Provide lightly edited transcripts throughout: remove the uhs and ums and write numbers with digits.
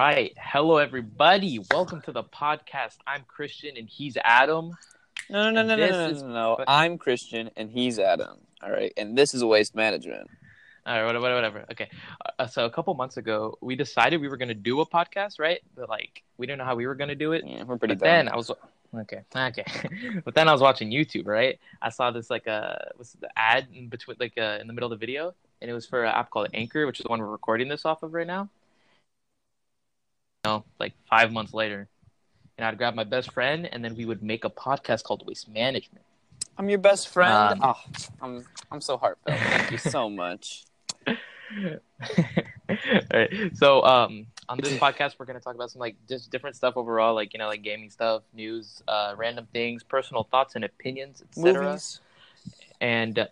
Right. Hello, everybody. Welcome to the podcast. I'm Christian and he's Adam. No. I'm Christian and he's Adam. All right. And this is Waste Management. All right. Whatever. Okay. So a couple months ago, we decided we were going to do a podcast, right? But we didn't know how we were going to do it. Yeah, we're pretty dumb. Then I was okay. But then I was watching YouTube, right? I saw this the ad in between, in the middle of the video, and it was for an app called Anchor, which is the one we're recording this off of right now. 5 months later, and I'd grab my best friend, and then we would make a podcast called Waste Management. I'm your best friend. I'm so heartfelt. Thank you so much. All right. So on this podcast, we're gonna talk about some just different stuff overall, gaming stuff, news, random things, personal thoughts and opinions, etc. Movies. And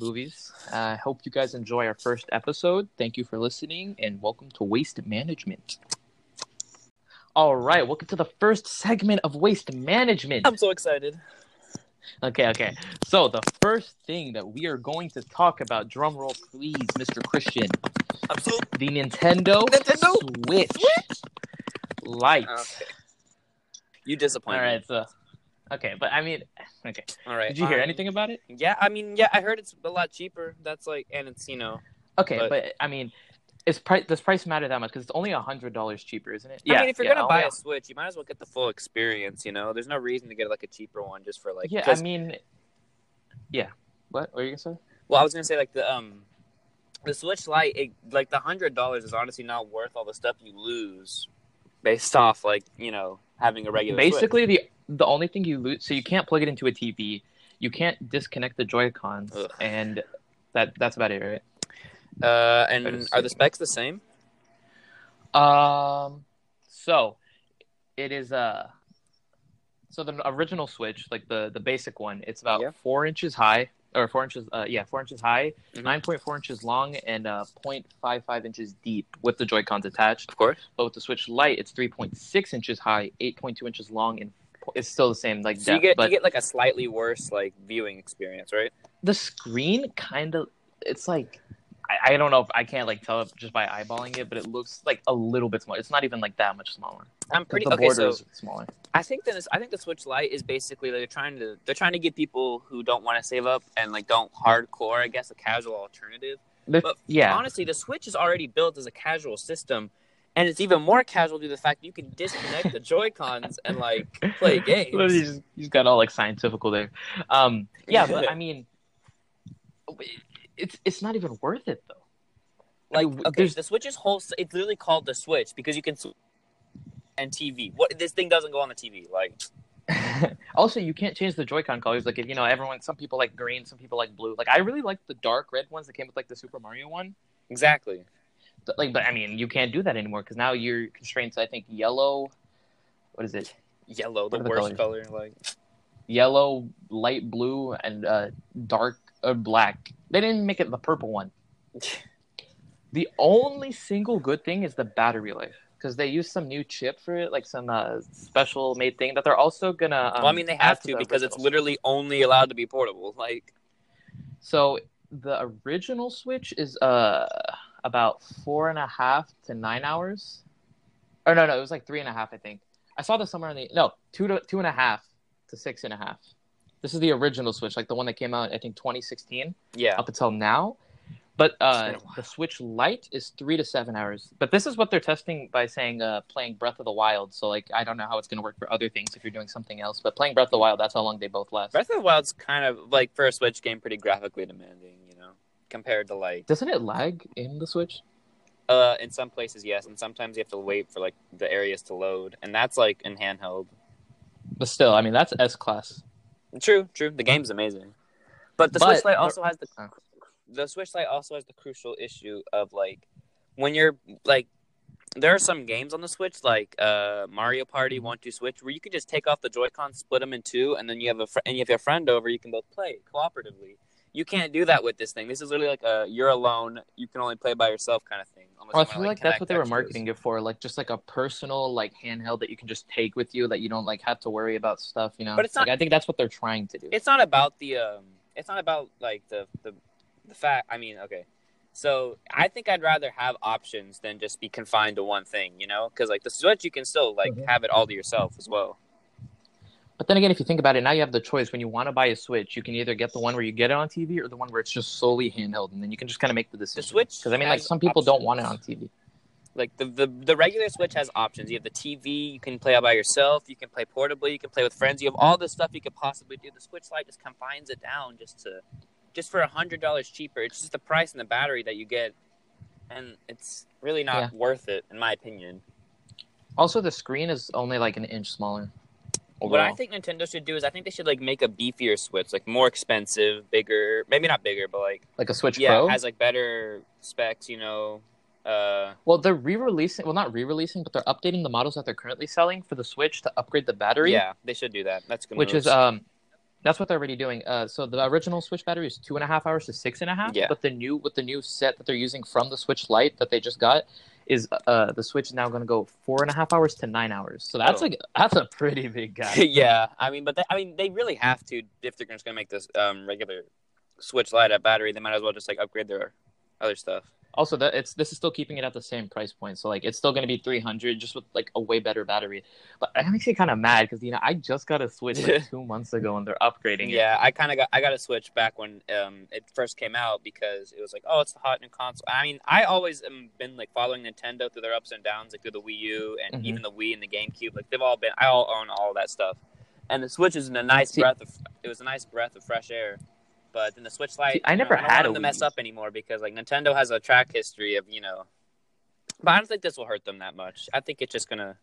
movies. I hope you guys enjoy our first episode. Thank you for listening, and welcome to Waste Management. All right, welcome to the first segment of Waste Management. I'm so excited. Okay. So the first thing that we are going to talk about, drumroll please, Mr. Christian. Absolutely. The Nintendo Switch Lite. Okay. You disappointed. All right, okay. All right. Did you hear anything about it? Yeah, I heard it's a lot cheaper. Okay, but does price matter that much? Because it's only $100 cheaper, isn't it? Yeah. I mean, if you're going to buy a Switch, you might as well get the full experience, There's no reason to get, a cheaper one just for, Yeah, What were you going to say? Well, I was going to say, the Switch Lite, the $100 is honestly not worth all the stuff you lose based off, having a regular Basically, Switch. the only thing you lose... So you can't plug it into a TV. You can't disconnect the Joy-Cons. Ugh. And that's about it, right? And are the specs the same? So it is so the original Switch, the basic one, it's about 4 inches high, or 4 inches 4 inches high, mm-hmm. 9.4 inches long, and 0.55 inches deep with the Joy-Cons attached. Of course. But with the Switch Lite, it's 3.6 inches high, 8.2 inches long, and it's still the same depth. So you get a slightly worse viewing experience, right? The screen kind of I don't know if I can't tell it just by eyeballing it, but it looks a little bit smaller. It's not even that much smaller. I'm pretty the border is smaller. I think the Switch Lite is basically they're trying to get people who don't want to save up and don't hardcore. I guess a casual alternative. But honestly, the Switch is already built as a casual system, and it's even more casual due to the fact that you can disconnect the Joy-Cons and play games. He's got all scientifical there. But It's not even worth it, though. The Switch is whole. It's literally called the Switch because you can and TV. What this thing doesn't go on the TV, Also, you can't change the Joy-Con colors. Some people like green, some people like blue. I really like the dark red ones that came with the Super Mario one. Exactly. But you can't do that anymore because now you're constrained to yellow. What is it? Yellow, the worst color. Yellow, light blue, and dark or black. They didn't make it the purple one. The only single good thing is the battery life because they use some new chip for it, some special made thing that they're also gonna. They have to because it's literally only allowed to be portable. So the original Switch is about 4.5 to 9 hours. Or no, it was 3.5. I think I saw this somewhere 2.5 to 6.5. This is the original Switch, the one that came out, I think, 2016. Yeah. Up until now. But the Switch Lite is 3 to 7 hours. But this is what they're testing by saying playing Breath of the Wild. So, I don't know how it's going to work for other things if you're doing something else. But playing Breath of the Wild, that's how long they both last. Breath of the Wild's kind of, for a Switch game, pretty graphically demanding, compared to, Doesn't it lag in the Switch? In some places, yes. And sometimes you have to wait for, the areas to load. And that's, in handheld. But still, that's S-Class. True. The game's amazing, but Switch Lite also has the Switch Lite also has the crucial issue of when you're there are some games on the Switch Mario Party, 1-2-Switch, where you can just take off the Joy-Con, split them in two, and then you have your friend over, you can both play cooperatively. You can't do that with this thing. This is literally you're alone, you can only play by yourself kind of thing. I feel that's what they were marketing it for, just a personal handheld that you can just take with you that you don't have to worry about stuff, But it's not, I think that's what they're trying to do. It's not about the fact. So I think I'd rather have options than just be confined to one thing, you know? Because, like, the Switch, you can still, like, have it all to yourself as well. But then again, if you think about it, now you have the choice. When you want to buy a Switch, you can either get the one where you get it on TV or the one where it's just solely handheld. And then you can just kind of make the decision. The Switch, because, I mean, like, some people don't want it on TV. Like, the regular Switch has options. You have the TV. You can play all by yourself. You can play portably. You can play with friends. You have all this stuff you could possibly do. The Switch Lite just confines it down just to... just for $100 cheaper. It's just the price and the battery that you get. And it's really not worth it, in my opinion. Also, the screen is only like an inch smaller. Overall. What I think Nintendo should do is I think they should like make a beefier Switch. Like more expensive, bigger. Maybe not bigger, but like... like a Switch Pro? Yeah, it has like better specs, you know. Well, they're re-releasing... well, not re-releasing, but they're updating the models that they're currently selling for the Switch to upgrade the battery. Yeah, they should do that. That's good. Which is... that's what they're already doing. So the original Switch battery is 2.5 hours to 6.5. Yeah. But the new set that they're using from the Switch Lite that they just got is the Switch is now going to go 4.5 hours to 9 hours. So that's like that's a pretty big gap. Yeah, I mean, but they really have to if they're just going to make this regular Switch Lite a battery. They might as well just like upgrade their other stuff. Also, this is still keeping it at the same price point, so like it's still going to be $300, just with like a way better battery. But I'm actually kind of mad because you know I just got a Switch like 2 months ago and they're upgrading it. Yeah, I got a Switch back when it first came out because it was like, oh, it's the hot new console. I mean, I always am been like following Nintendo through their ups and downs, like through the Wii U and even the Wii and the GameCube. Like they've all been, I all own all that stuff, and the Switch is a nice breath of fresh air. But then the Switch Lite, I don't want them to mess up anymore because like Nintendo has a track history of, you know. But I don't think this will hurt them that much. I think it's just going to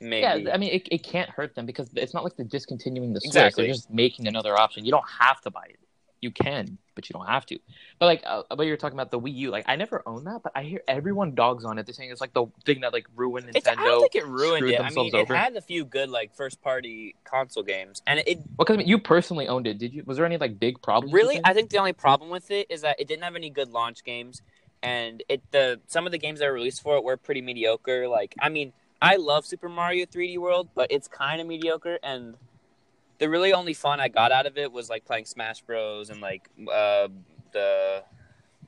maybe. Yeah, I mean, it can't hurt them because it's not like they're discontinuing the Switch. Exactly. They're just making another option. You don't have to buy it. You can, but you don't have to. But like, what you were talking about, the Wii U, like I never owned that, but I hear everyone dogs on it. They're saying it's like the thing that like ruined Nintendo. I don't think it ruined it. I mean, it had a few good like first party console games, and it. Well, because I mean, you personally owned it, did you? Was there any like big problems? Really, I think the only problem with it is that it didn't have any good launch games, and some of the games that were released for it were pretty mediocre. Like, I mean, I love Super Mario 3D World, but it's kind of mediocre and. The really only fun I got out of it was, like, playing Smash Bros. And, like, the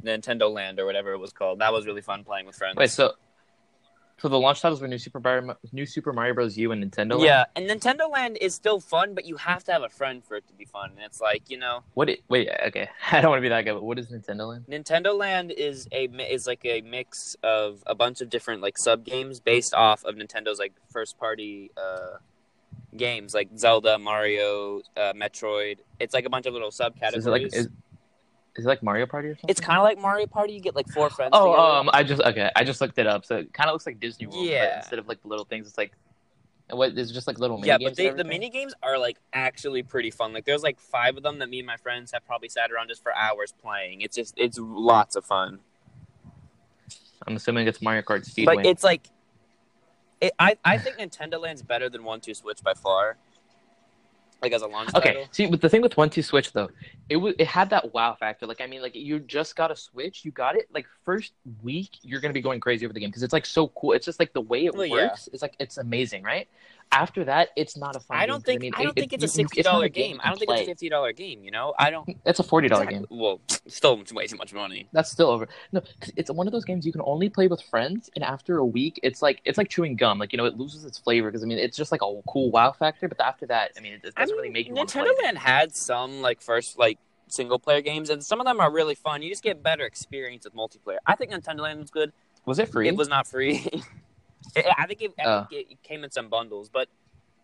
Nintendo Land or whatever it was called. That was really fun playing with friends. Wait, so the launch titles were New Super Mario Bros. U and Nintendo Land? Yeah, and Nintendo Land is still fun, but you have to have a friend for it to be fun. And it's like, you know... Wait, okay. I don't want to be that guy, but what is Nintendo Land? Nintendo Land is like, a mix of a bunch of different, like, sub-games based off of Nintendo's, like, first-party... games like Zelda, Mario, Metroid. It's like a bunch of little subcategories. Is it like Mario Party or something? It's kind of like Mario Party. You get like four friends together. I just looked it up. So it kind of looks like Disney World. Yeah. But instead of like the little things, it's like it's just like little mini games. Yeah, but the mini games are like actually pretty fun. Like there's like 5 of them that me and my friends have probably sat around just for hours playing. It's lots of fun. I'm assuming it's Mario Kart Speedway. But it's like I think Nintendo Land's better than 1-2-Switch by far. Like, as a launch title. Okay, see, but the thing with 1-2-Switch, though, it had that wow factor. Like, I mean, like, you just got a Switch, you got it. Like, first week, you're going to be going crazy over the game because it's, like, so cool. It's just, like, the way it works is, like, it's amazing, right? After that, it's not a fun game. I don't think it's a $60 game. I don't think it's a $50 game, you know? It's a $40 game. Well, still way too much money. That's still over. No, cause it's one of those games you can only play with friends, and after a week, it's like chewing gum. Like, you know, it loses its flavor because, I mean, it's just like a cool wow factor, but after that, I mean, it doesn't really make you want to play. Nintendo Land had some, like, first, like, single-player games, and some of them are really fun. You just get better experience with multiplayer. I think Nintendo Land was good. Was it free? It was not free. I think it came in some bundles, but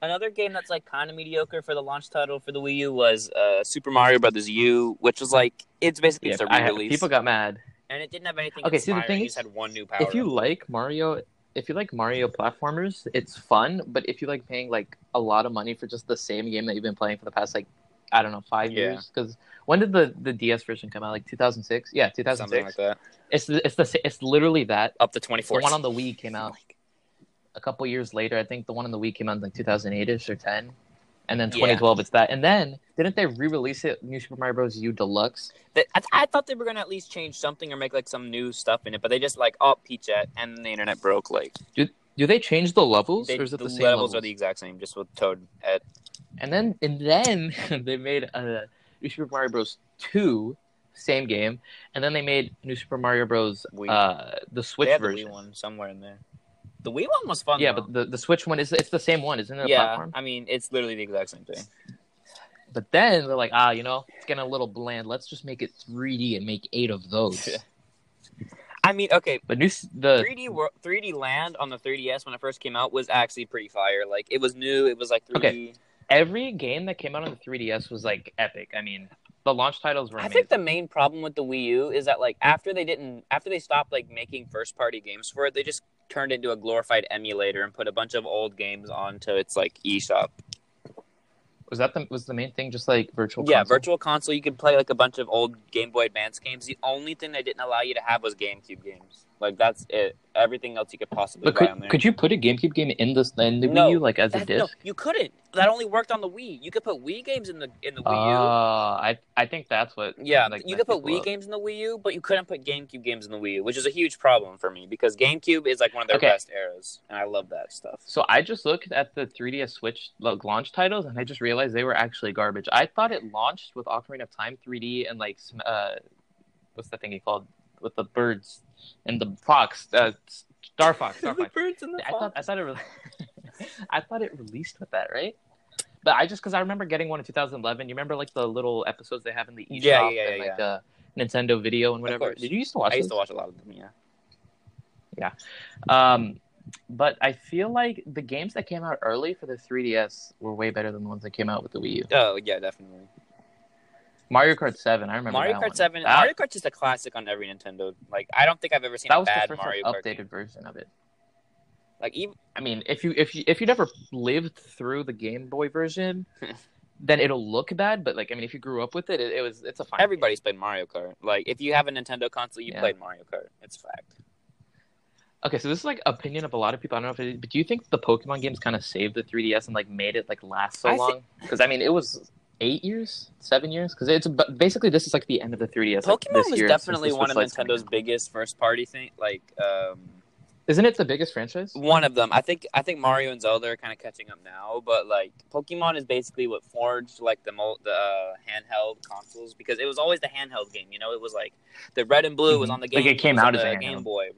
another game that's like kind of mediocre for the launch title for the Wii U was Super Mario Brothers U, which was like it's basically just a re-release. People got mad, and it didn't have anything. Okay, see the thing is, had one new power. If you like Mario platformers, it's fun. But if you like paying like a lot of money for just the same game that you've been playing for the past like I don't know 5 years, because when did the DS version come out? Like 2006? Yeah, 2006. Something like that. It's literally that up to 24. The one on the Wii came out. A couple years later, I think the one on the Wii came out in like 2008-ish or 10, and then 2012 it's that. And then didn't they re-release it, New Super Mario Bros. U Deluxe? I thought they were gonna at least change something or make like some new stuff in it, but they just like peach at, and the internet broke. Like, do they change the levels? Or is it the same levels? Are the exact same, just with Toad head. And then they made a New Super Mario Bros. 2, same game. And then they made New Super Mario Bros. The Switch version. They had the Wii one somewhere in there. The Wii one was fun. Yeah, though. But the Switch one it's the same one, isn't it? Yeah, platform? I mean it's literally the exact same thing. But then they're like, it's getting a little bland. Let's just make it 3D and make 8 of those. I mean, okay, but the 3D Land on the 3DS when it first came out was actually pretty fire. Like it was new. It was like 3D. Okay. Every game that came out on the 3DS was like epic. I mean, the launch titles were amazing. I think the main problem with the Wii U is that like after they stopped like making first party games for it, they just turned into a glorified emulator and put a bunch of old games onto its like eShop. Was the main thing just like virtual console? Yeah, virtual console. You could play like a bunch of old Game Boy Advance games. The only thing they didn't allow you to have was GameCube games. Like that's it. Everything else you could possibly buy on there. Could you put a GameCube game in the Wii U like as a disc? No, you couldn't. That only worked on the Wii. You could put Wii games in the Wii U. I think that's what. Yeah, like, you could put Wii games in the Wii U, but you couldn't put GameCube games in the Wii U, which is a huge problem for me because GameCube is like one of their best eras, and I love that stuff. So I just looked at the 3DS Switch launch titles, and I just realized they were actually garbage. I thought it launched with Ocarina of Time 3D and like what's the thing he called with the birds. And the fox, Star Fox. The birds and the fox. I thought it released with that, right? But because I remember getting one in 2011. You remember like the little episodes they have in the eShop and Nintendo Video and whatever. Did you used to watch? I used to watch a lot of them. Yeah. But I feel like the games that came out early for the 3DS were way better than the ones that came out with the Wii U. Oh yeah, definitely. Mario Kart 7, I remember Mario Kart 7. Mario Kart's just a classic on every Nintendo. Like, I don't think I've ever seen a bad Mario Kart. That was the first updated version of it. Like, even if you never lived through the Game Boy version, then it'll look bad. But like, I mean, if you grew up with it, it's a fine. Everybody's played Mario Kart. Like, if you have a Nintendo console, you played Mario Kart. It's a fact. Okay, so this is like opinion of a lot of people. I don't know if it is, but do you think the Pokemon games kind of saved the 3DS and like made it like last so long? Because I mean, it was. 8 years? 7 years? Because it's basically this is like the end of the 3DS. Pokemon was definitely one of Nintendo's biggest first party thing. Like, isn't it the biggest franchise? One of them. I think Mario and Zelda are kind of catching up now, but like Pokemon is basically what forged like the handheld consoles because it was always the handheld game. You know, it was like the Red and Blue was on the Game. Like it came out as a Game Boy.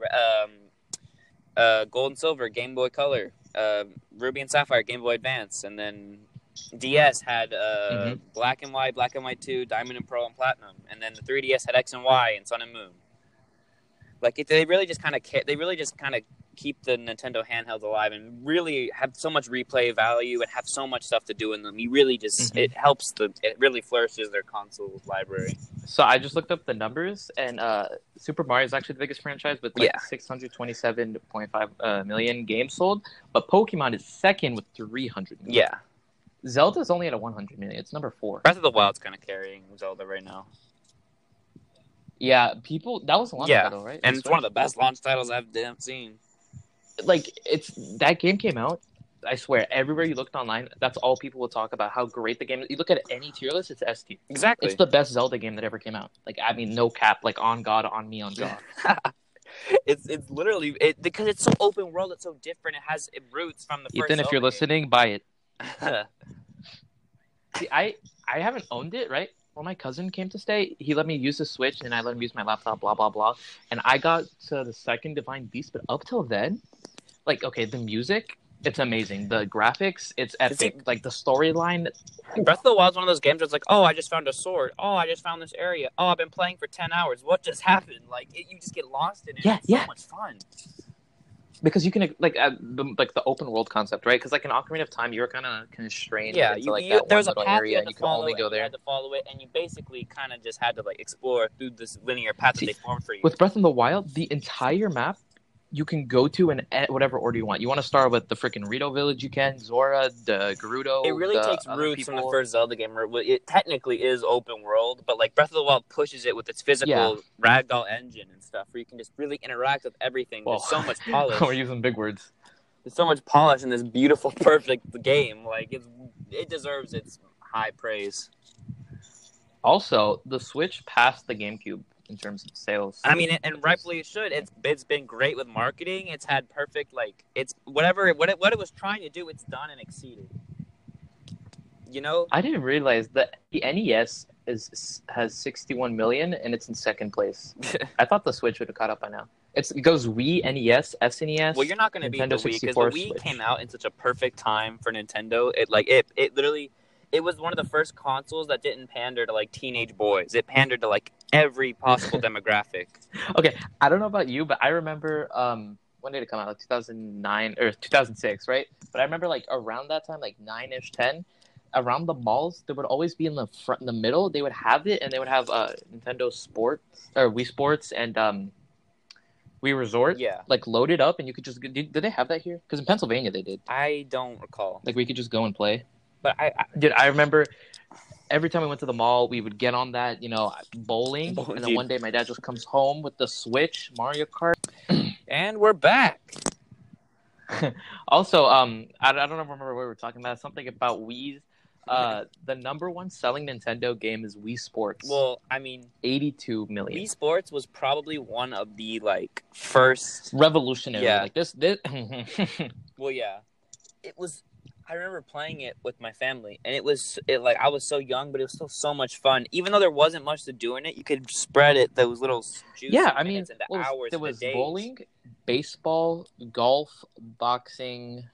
Gold and Silver, Game Boy Color, Ruby and Sapphire, Game Boy Advance, and then. DS had Black and White 2, Diamond and Pearl, and Platinum, and then the 3DS had X and Y and Sun and Moon. Like they really just kind of keep the Nintendo handhelds alive and really have so much replay value and have so much stuff to do in them. You really just it really flourishes their console library. So I just looked up the numbers and Super Mario is actually the biggest franchise with like 627.5 million games sold, but Pokemon is second with 300 million. Yeah. Zelda's only at a 100 million. It's number 4. Breath of the Wild's kind of carrying Zelda right now. Yeah, that was a launch title, right? And it's one of the best launch titles I've damn seen. Like, that game came out, I swear, everywhere you looked online, that's all people will talk about, how great the game is. You look at any tier list, it's S tier. Exactly. It's the best Zelda game that ever came out. Like, I mean, no cap, like, on God, on me, on God. It's literally, because it's so open world, it's so different, it has roots from the first Ethan, if you're listening, buy it. See, I haven't owned it, right? Well, my cousin came to stay. He let me use the Switch, and I let him use my laptop, blah, blah, blah. And I got to the second Divine Beast, but up till then, like, okay, the music, it's amazing. The graphics, it's epic. Like, the storyline. Breath of the Wild is one of those games where it's like, oh, I just found a sword. Oh, I just found this area. Oh, I've been playing for 10 hours. What just happened? Like, you just get lost in it. Yeah, it's so much fun. Because you can the open world concept, right? Because like in Ocarina of Time, you were kind of constrained. Yeah, into, like, that there's a path area, and you could only go there. You had to follow it, and you basically kind of just had to like explore through this linear path that they formed for you. With Breath of the Wild, the entire map you can go to in whatever order you want. You want to start with the freaking Rito Village, you can Zora, the Gerudo. It really takes roots from the first Zelda game. It technically is open world, but like Breath of the Wild pushes it with its physical ragdoll engine and stuff, where you can just really interact with everything. There's so much polish. We're using big words. There's so much polish in this beautiful, perfect game. Like it deserves its high praise. Also, the Switch passed the GameCube. In terms of sales, I mean, and rightfully it should. It's been great with marketing. It's had perfect, like, it's whatever what it was trying to do. It's done and exceeded. You know, I didn't realize that the NES has 61 million, and it's in second place. I thought the Switch would have caught up by now. It goes Wii, NES, SNES. Well, you're not going to beat the Wii because the Wii came out in such a perfect time for Nintendo. It was one of the first consoles that didn't pander to like teenage boys. It pandered to like every possible demographic. Okay, I don't know about you, but I remember when did it come out? Like 2009 or 2006, right? But I remember like around that time, like 9-ish, 10. Around the malls, there would always be in the front, in the middle. They would have it, and they would have Nintendo Sports or Wii Sports and Wii Resort, like loaded up, and you could just. Did they have that here? Because in Pennsylvania, they did. I don't recall. Like we could just go and play. But I remember every time we went to the mall, we would get on that, you know, bowling, and then one day my dad just comes home with the Switch, Mario Kart, and we're back. Also, I don't remember what we were talking about. Something about Wii's. The number one selling Nintendo game is Wii Sports. Well, I mean, 82 million. Wii Sports was probably one of the like first revolutionary. Yeah. Like this. Well, yeah, it was. I remember playing it with my family, and it was I was so young, but it was still so much fun. Even though there wasn't much to do in it, you could spread it those little juicy minutes into hours. There was bowling, baseball, golf, boxing.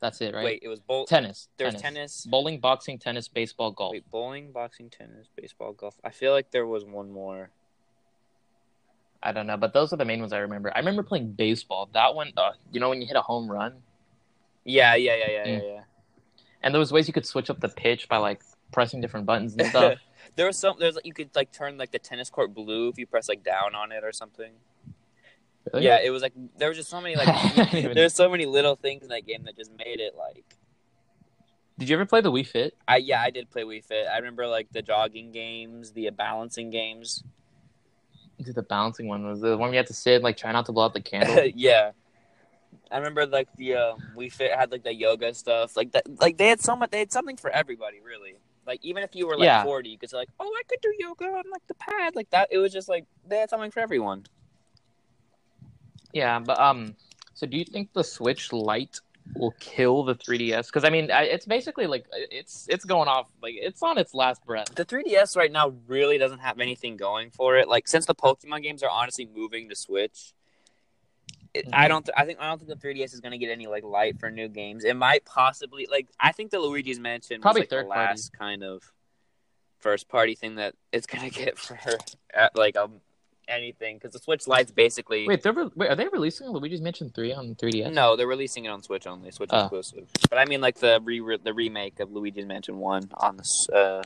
That's it, right? Wait, it was tennis. There was tennis. Bowling, boxing, tennis, baseball, golf. Wait, bowling, boxing, tennis, baseball, golf. I feel like there was one more. I don't know, but those are the main ones I remember. I remember playing baseball. That one, you know when you hit a home run? Yeah. And there was ways you could switch up the pitch by, like, pressing different buttons and stuff. There was you could, like, turn, like, the tennis court blue if you press, like, down on it or something. Really? Yeah, it was like there were just so many there's so many little things in that game that just made it like. Did you ever play the Wii Fit? I did play Wii Fit. I remember like the jogging games, the balancing games. Dude, the balancing one was the one you had to sit like try not to blow out the candle. Yeah, I remember like the Wii Fit had like the yoga stuff like that. Like they had so much. They had something for everybody, really. Like even if you were like 40, you could say like, oh, I could do yoga on like the pad like that. It was just like they had something for everyone. Yeah, but so do you think the Switch Lite will kill the 3DS? Because I mean, it's basically like it's going off like it's on its last breath. The 3DS right now really doesn't have anything going for it. Like since the Pokemon games are honestly moving to Switch, I don't think the 3DS is going to get any like light for new games. It might possibly like I think the Luigi's Mansion probably was, like, the last kind of first party thing that it's going to get for like a. Anything because the Switch Lite's basically wait, are they releasing Luigi's Mansion 3 on 3DS? No, they're releasing it on Switch only, Switch exclusive. But I mean, like the remake of Luigi's Mansion 1 on the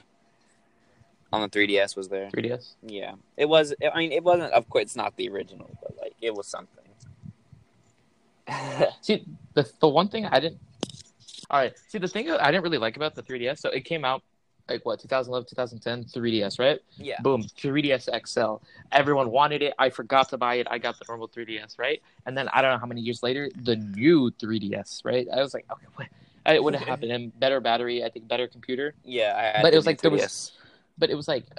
3DS was there. 3DS, yeah, it was. I mean, it wasn't. Of course, it's not the original, but like it was something. See, the one thing I didn't. All right, see the thing I didn't really like about the 3DS. So it came out. Like what, 2011, 2010, 3DS, right? Yeah. Boom, 3DS XL. Everyone wanted it. I forgot to buy it. I got the normal 3DS, right? And then I don't know how many years later, the new 3DS, right? I was like, okay, what? It would have happened. And better battery, I think, better computer. Yeah, but it was like 3DS.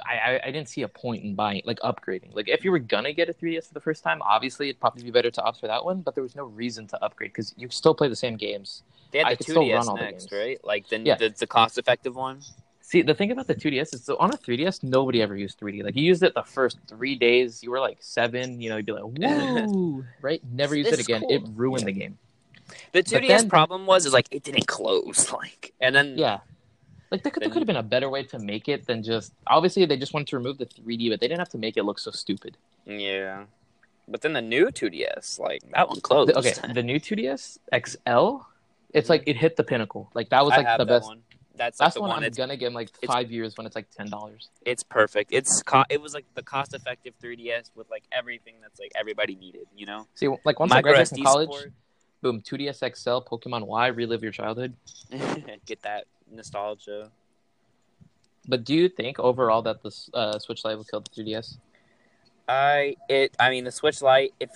I didn't see a point in buying, like upgrading. Like if you were gonna get a 3DS for the first time, obviously it'd probably be better to opt for that one. But there was no reason to upgrade because you still play the same games. They had the 2DS next, right? Like the cost-effective one. See, the thing about the 2DS is, so on a 3DS, nobody ever used 3D. Like, you used it the first 3 days. You were, like, 7. You know, you'd be like, woo, right? Never used it again. Cool. It ruined the game. The 2DS problem was, like, it didn't close. Like, and then... Yeah. Like, there could have been a better way to make it than just... Obviously, they just wanted to remove the 3D, but they didn't have to make it look so stupid. Yeah. But then the new 2DS, like, that one closed. The new 2DS XL, it's, like, it hit the pinnacle. Like, that was, like, the best... One. That's like the one I'm gonna get in like 5 years when it's like $10. It's perfect. It was like the cost-effective 3DS with like everything that's like everybody needed, you know. See, like once I graduated from college, boom, 2DS XL, Pokemon Y, relive your childhood. Get that nostalgia. But do you think overall that the Switch Lite will kill the 3DS? I mean the Switch Lite. If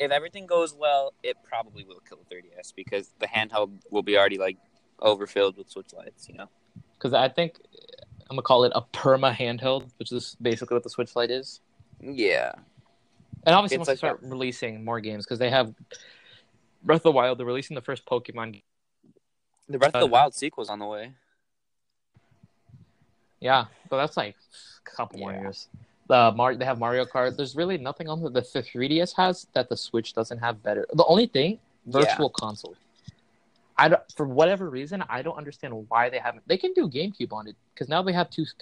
everything goes well, it probably will kill the 3DS because the handheld will be already like. Overfilled with Switch Lites, you know? Because I think I'm going to call it a perma handheld, which is basically what the Switch Lite is. Yeah. And obviously once they start releasing more games, because they have Breath of the Wild, they're releasing the first Pokemon game. The Breath of the Wild sequel's on the way. Yeah, but that's like a couple more years. They have Mario Kart. There's really nothing on the 3DS has that the Switch doesn't have better. The only thing, virtual console. I don't, for whatever reason, I don't understand why they haven't. They can do GameCube on it because now they have two C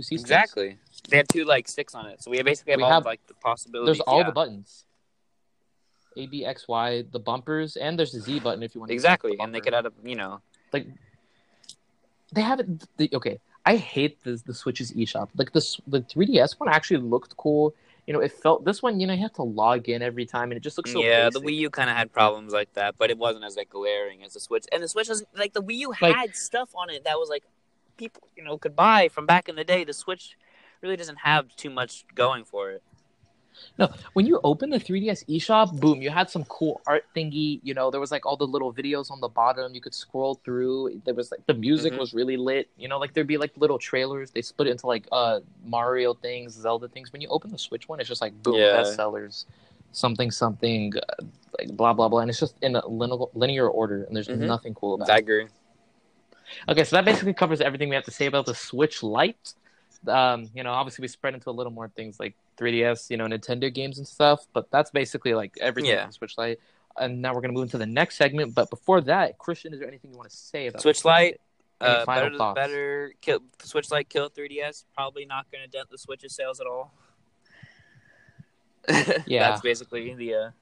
sticks. Exactly, they have two like sticks on it, so we basically have like the possibilities. There's all the buttons. A, B, X, Y, the bumpers, and there's the Z button if you want to. Exactly, and they could add a, like they haven't. Okay, I hate the Switch's eShop. Like the 3DS one actually looked cool. It felt this one. You have to log in every time, and it just looks so. Yeah, basic. The Wii U kind of had problems like that, but it wasn't as like glaring as the Switch. And the Switch doesn't like the Wii U had stuff on it that was like people could buy from back in the day. The Switch really doesn't have too much going for it. No, when you open the 3DS eShop, boom, you had some cool art thingy. There was like all the little videos on the bottom you could scroll through. There was like the music was really lit. Like there'd be like little trailers. They split it into like Mario things, Zelda things. When you open the Switch one, it's just like boom, bestsellers, something, like blah blah blah, and it's just in a linear order. And there's nothing cool about it. I agree. Okay, so that basically covers everything we have to say about the Switch Lite. Obviously we spread into a little more things like 3DS, Nintendo games and stuff, but that's basically like everything on Switch Lite. And now we're going to move into the next segment, but before that, Christian, is there anything you want to say about Switch Lite? Final thoughts? Switch Lite kill 3DS, probably not going to dent the Switch's sales at all. Yeah. That's basically the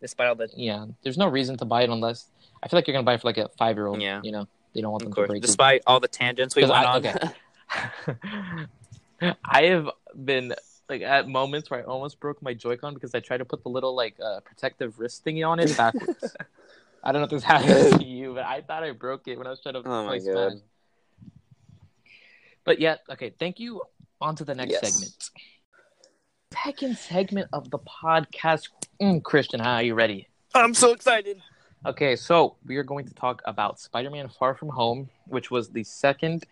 despite all the there's no reason to buy it unless I feel like you're going to buy it for like a 5-year-old, They don't want them to break despite all the tangents we went on. Okay. I have been like at moments where I almost broke my Joy-Con because I tried to put the little like protective wrist thingy on it backwards. I don't know if this happens to you, but I thought I broke it when I was trying to play Smash. But okay. Thank you. On to the next segment. Second segment of the podcast. Christian, are you ready? I'm so excited. Okay, so we are going to talk about Spider-Man: Far From Home, which was the second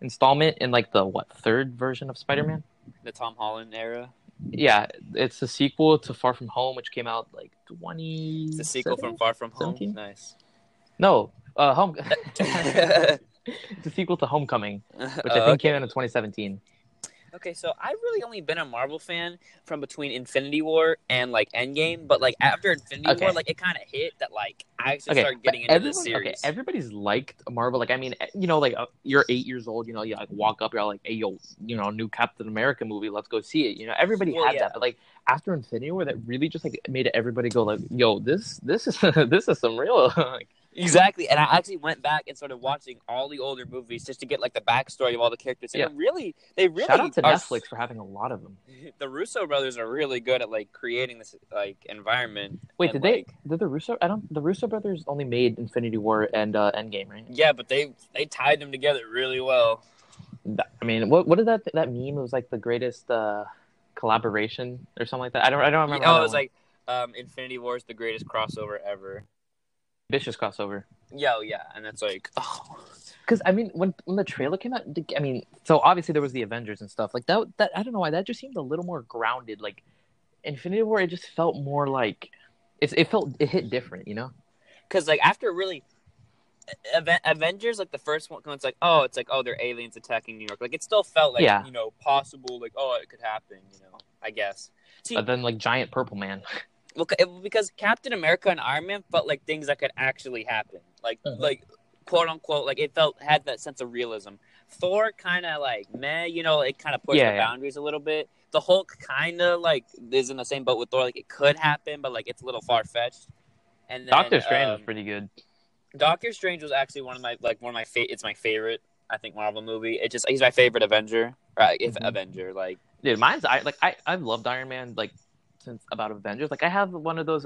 installment in like the third version of Spider-Man, the Tom Holland era. Yeah, it's a sequel to Far From Home, which came out like 20. It's a sequel from Far From Home. 17? Nice. No, Home. It's a sequel to Homecoming, which I think came out in 2017. Okay, so I've really only been a Marvel fan from between Infinity War and like Endgame, but like after Infinity War, like it kind of hit that like I actually started getting into this series. Okay, everybody's liked Marvel. Like I mean, like you're 8 years old, you like walk up, you're like, hey, yo, new Captain America movie, let's go see it. Everybody had that, but like after Infinity War, that really just like made everybody go like, yo, this is this is some real. Exactly, and I actually went back and started watching all the older movies just to get like the backstory of all the characters. Yeah. And they really shout out to Netflix for having a lot of them. The Russo brothers are really good at like creating this like environment. Wait, and, did the Russo? The Russo brothers only made Infinity War and Endgame, right? Yeah, but they tied them together really well. I mean, what did that meme? It was like the greatest collaboration or something like that. I don't remember. Oh, it was like Infinity War is the greatest crossover ever. Ambitious crossover. Yeah, and that's like, because I mean, when the trailer came out, I mean, so obviously there was the Avengers and stuff like that. That I don't know why that just seemed a little more grounded. Like Infinity War, it just felt more like it hit different, Because like after really, Avengers like the first one, it's like they're aliens attacking New York. Like it still felt like possible, like it could happen, I guess. See, but then like giant purple man. Because Captain America and Iron Man felt like things that could actually happen, like quote unquote, like it had that sense of realism. Thor kind of like meh, it kind of pushed the boundaries a little bit. The Hulk kind of like is in the same boat with Thor, like it could happen, but like it's a little far fetched. And then, Doctor Strange was pretty good. Doctor Strange was actually it's my favorite. I think Marvel movie. He's my favorite Avenger. Right, if Avenger like dude, mine's I loved Iron Man like. Since about Avengers, like I have one of those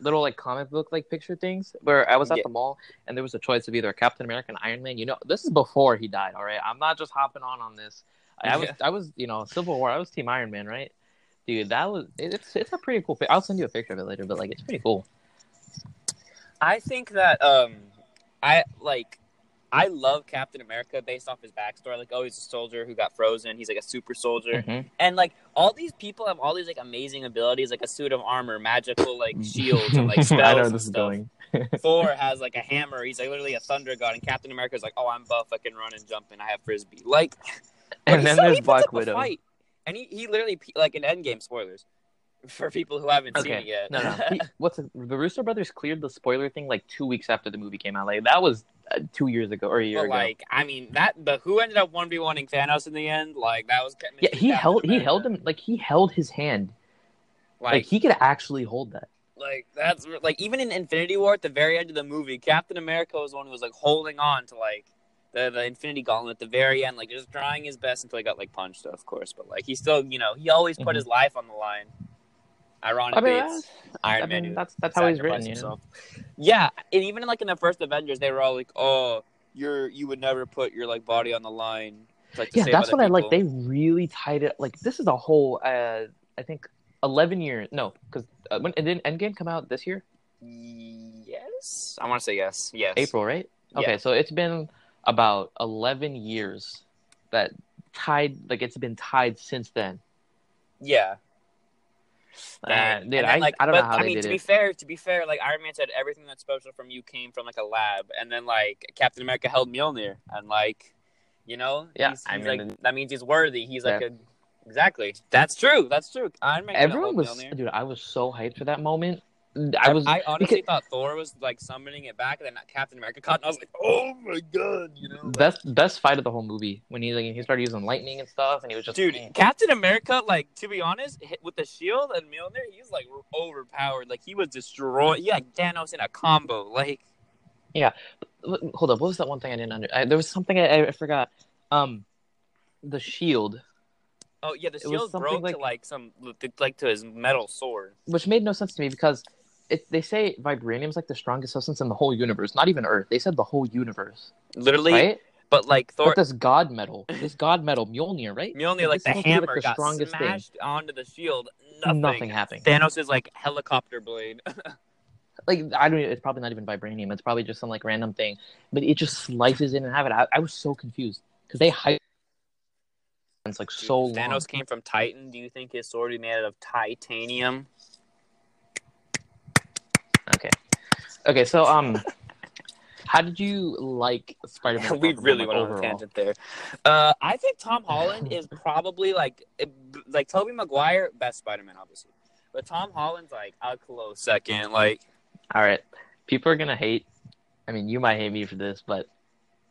little like comic book like picture things where I was at the mall and there was a choice of either Captain America and Iron Man. This is before he died. All right, I'm not just hopping on this. I was Civil War. I was Team Iron Man, right, dude? That was it's a pretty cool. I'll send you a picture of it later, but like it's pretty cool. I think that I like. I love Captain America based off his backstory. Like, oh, he's a soldier who got frozen. He's, like, a super soldier. Mm-hmm. And, like, all these people have all these, like, amazing abilities, like a suit of armor, magical, like, shields and, like, spells. I know where this is going. Thor has, like, a hammer. He's, like, literally a thunder god. And Captain America's like, oh, I'm buff. I can run and jump and I have frisbee. Like, and then there's Black Widow. And he literally, like, in Endgame, spoilers. For people who haven't seen it yet. No. The Russo Brothers cleared the spoiler thing like 2 weeks after the movie came out. Like, that was 2 years ago or a year ago. Like, I mean, but who ended up 1v1ing Thanos in the end? Like, that was... Yeah, he held him... Like, he held his hand. Like, he could actually hold that. Like, that's... Like, even in Infinity War, at the very end of the movie, Captain America was the one who was, like, holding on to, like, the Infinity Gauntlet at the very end. Like, just trying his best until he got, like, punched, of course. But, like, he still, you know, he always put his life on the line. Ironically, it's Iron Man. That's how he's written, you know? Yeah, and even like in the first Avengers, they were all like, "Oh, you would never put your like body on the line." Like, to yeah, save that's what people. I like. They really tied it. Like this is a whole, I think, 11 years. No, because when didn't Endgame come out this year? Yes, I want to say yes. Yes, April, right? Okay, yeah. So it's been about 11 years that tied. Like it's been tied since then. Yeah. Dude, I don't know how they did it. To be fair, like Iron Man said, everything that's special from you came from like a lab, and then like Captain America held Mjolnir, and like, you know, yeah, he's like that means he's worthy. He's like exactly. That's true. Iron Man. Everyone was Mjolnir. Dude. I was so hyped for that moment. I honestly thought Thor was like summoning it back, and then Captain America caught, and I was like, oh my god, you know. Like, best fight of the whole movie when he like he started using lightning and stuff, and he was just Captain America, like to be honest, with the shield and Mjolnir, he's like overpowered, like he was destroyed. Yeah, Thanos in a combo, like yeah. Hold up, what was that one thing I didn't understand? There was something I forgot. The shield. Oh yeah, the shield broke like, to like some like to his metal sword, which made no sense to me because. They say vibranium's like the strongest substance in the whole universe, not even Earth. They said the whole universe, literally. Right? But like Thor, but this god metal, Mjolnir, right? Mjolnir, like the hammer, like the got smashed thing. Onto the shield. Nothing happened. Thanos is like helicopter blade. Like I don't. It's probably not even vibranium. It's probably just some like random thing. But it just slices in and have it. I was so confused because they hyped. It's like dude, so. Thanos long. Came from Titan. Do you think his sword is made out of titanium? Okay. So, how did you like Spider-Man? We really went on a tangent there. I think Tom Holland is probably like Tobey Maguire, best Spider-Man, obviously, but Tom Holland's like a close second. Like, all right, people are gonna hate. I mean, you might hate me for this, but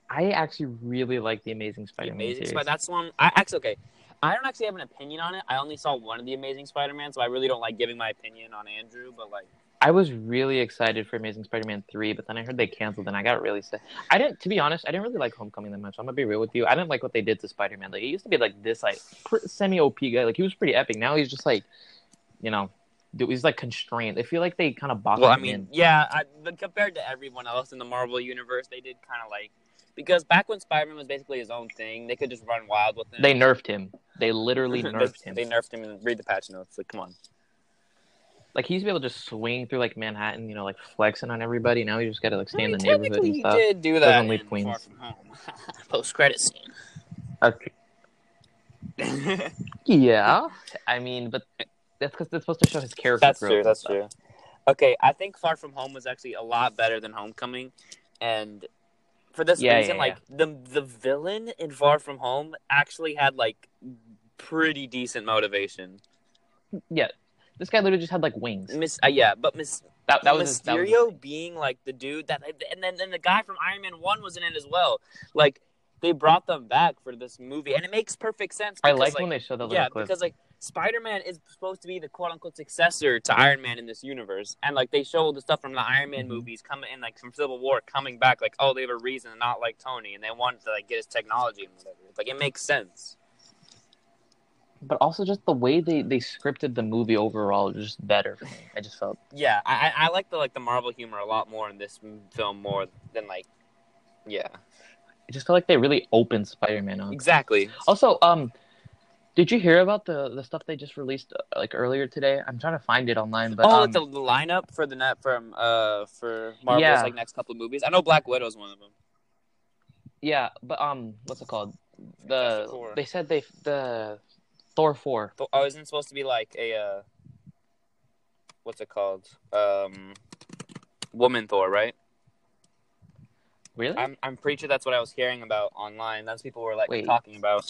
I actually really like the Amazing Spider-Man. That's one. I don't actually have an opinion on it. I only saw one of the Amazing Spider-Man, so I really don't like giving my opinion on Andrew, but like. I was really excited for Amazing Spider-Man 3, but then I heard they canceled, and I got really sad. To be honest, I didn't really like Homecoming that much. I'm gonna be real with you. I didn't like what they did to Spider-Man. Like, he used to be like this, like semi-OP guy. Like he was pretty epic. Now he's just like, you know, he's like constrained. I feel like they kind of boxed him in. Well, I mean, yeah, but compared to everyone else in the Marvel universe, they did kind of like because back when Spider-Man was basically his own thing, they could just run wild with him. They nerfed him. They literally nerfed him. They nerfed him. And read the patch notes. Like, come on. Like, he used to be able to just swing through, like, Manhattan, you know, like, flexing on everybody. Now he just got to, like, stay in the neighborhood and stuff. He did do that. Doesn't leave Queens. Far From Home. Post-credit scene. Okay. Yeah. I mean, but that's because they're supposed to show his character growth. That's true. Okay, I think Far From Home was actually a lot better than Homecoming. And for this reason, the villain in Far From Home actually had, like, pretty decent motivation. Yeah. This guy literally just had, like, wings. Mysterio being, like, the dude that... And then the guy from Iron Man 1 was in it as well. Like, they brought them back for this movie. And it makes perfect sense. Because, I like when they show the little clip. Because, like, Spider-Man is supposed to be the quote-unquote successor to Iron Man in this universe. And, like, they show the stuff from the Iron Man movies coming in, like, from Civil War coming back. Like, oh, they have a reason to not like Tony. And they wanted to, like, get his technology and whatever. Like, it makes sense. But also just the way they scripted the movie overall was just better for me. I just felt... Yeah, I like the Marvel humor a lot more in this film more than, like... Yeah. I just felt like they really opened Spider-Man up. Exactly. Also, did you hear about the stuff they just released, like, earlier today? I'm trying to find it online, but... Oh, like the lineup for Marvel's, next couple of movies? I know Black Widow's one of them. Yeah, but what's it called? They said the Thor 4. Oh, isn't it supposed to be like a what's it called? Woman Thor, right? Really? I'm pretty sure that's what I was hearing about online. That's what people were like talking about.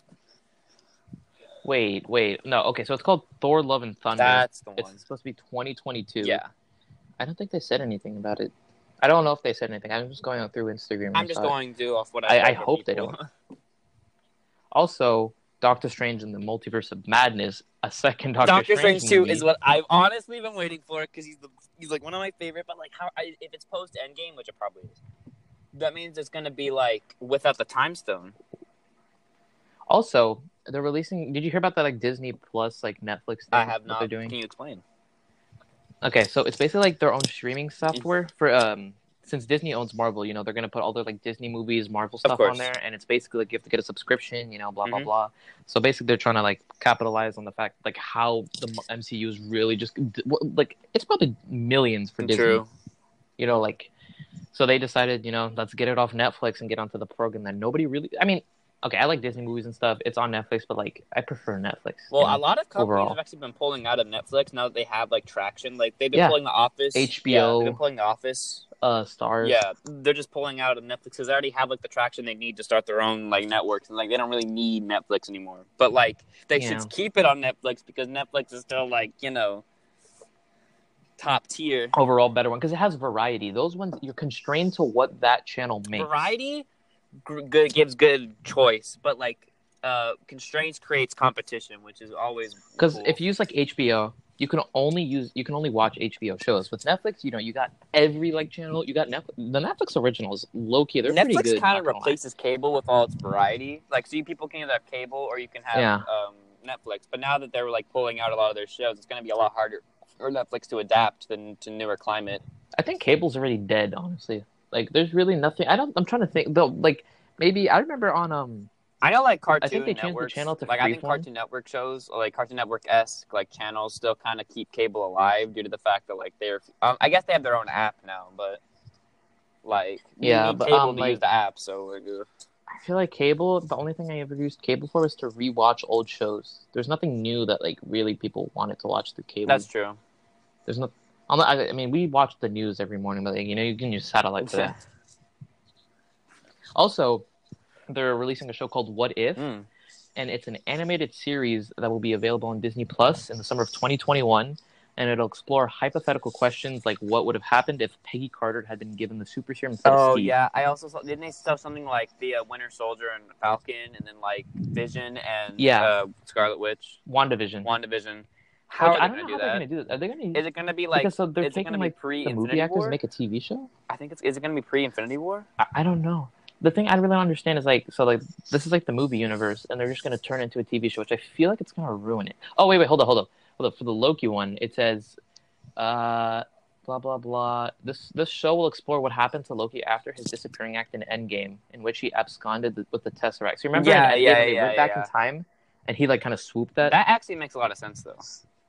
Wait. No, okay, so it's called Thor Love and Thunder. That's the one. It's supposed to be 2022. Yeah. I don't think they said anything about it. I don't know if they said anything. I'm just going through Instagram. I'm just going to do off what I hope people. They don't. Also, Doctor Strange and the Multiverse of Madness, a second Doctor Strange 2 movie. Is what I've honestly been waiting for because he's like one of my favorite, but like if it's post Endgame, which it probably is, that means it's going to be like without the time stone. Also, they're releasing. Did you hear about that like Disney Plus like Netflix thing? I have not. They're doing? Can you explain? Okay, so it's basically like their own streaming software for since Disney owns Marvel, you know, they're gonna put all their like Disney movies, Marvel stuff on there, and it's basically like you have to get a subscription, you know, blah blah blah. So basically, they're trying to like capitalize on the fact like how the MCU is really just like it's probably millions for Disney, you know, like so they decided, you know, let's get it off Netflix and get onto the program that nobody really. I mean, okay, I like Disney movies and stuff. It's on Netflix, but, like, I prefer Netflix. Well, a lot of companies have actually been pulling out of Netflix now that they have, like, traction. Like, they've been pulling The Office. HBO. Yeah, they've been pulling The Office. Stars. Yeah, they're just pulling out of Netflix because they already have, like, the traction they need to start their own, like, networks. And, like, they don't really need Netflix anymore. But, like, they should keep it on Netflix because Netflix is still, like, you know, top tier. Overall better one because it has variety. Those ones, you're constrained to what that channel makes. Variety? Good gives good choice, but like constraints creates competition, which is always because cool. If you use like HBO, you can only watch HBO shows. With Netflix, you know, you got every like channel. You got Netflix. The Netflix originals, low key, they're pretty good. Netflix kind of replaces cable with all its variety. Like, so people can either have cable or you can have Netflix. But now that they're like pulling out a lot of their shows, it's going to be a lot harder for Netflix to adapt to newer climate. I think cable's already dead, honestly. Like, there's really nothing. I'm trying to think. Though, like, maybe I remember on I know like Cartoon. I think they changed the channel to like Freeform. I think Cartoon Network shows, like Cartoon Network-esque, like channels still kind of keep cable alive due to the fact that like they're. I guess they have their own app now, but like you need cable to use the app. So like, I feel like cable. The only thing I ever used cable for was to rewatch old shows. There's nothing new that like really people wanted to watch through cable. That's true. There's no. I mean, we watch the news every morning, but, like, you know, you can use satellite for that. Also, they're releasing a show called What If, and it's an animated series that will be available on Disney Plus in the summer of 2021, and it'll explore hypothetical questions like what would have happened if Peggy Carter had been given the super serum instead of Steve. Oh, yeah. I also saw, didn't they stuff something like the Winter Soldier and Falcon, and then, like, Vision and Scarlet Witch? WandaVision. How are they going to do that? Is it going to be like? Because, so they're taking like the movie actors make a TV show. I think it's. Is it going to be pre-Infinity War? I don't know. The thing I really don't understand is like, so like this is like the movie universe, and they're just going to turn into a TV show, which I feel like it's going to ruin it. Oh wait, hold up. For the Loki one, it says, blah blah blah. This show will explore what happened to Loki after his disappearing act in Endgame, in which he absconded with the Tesseract. So remember, they went back in time, and he like kind of swooped that. That actually makes a lot of sense though.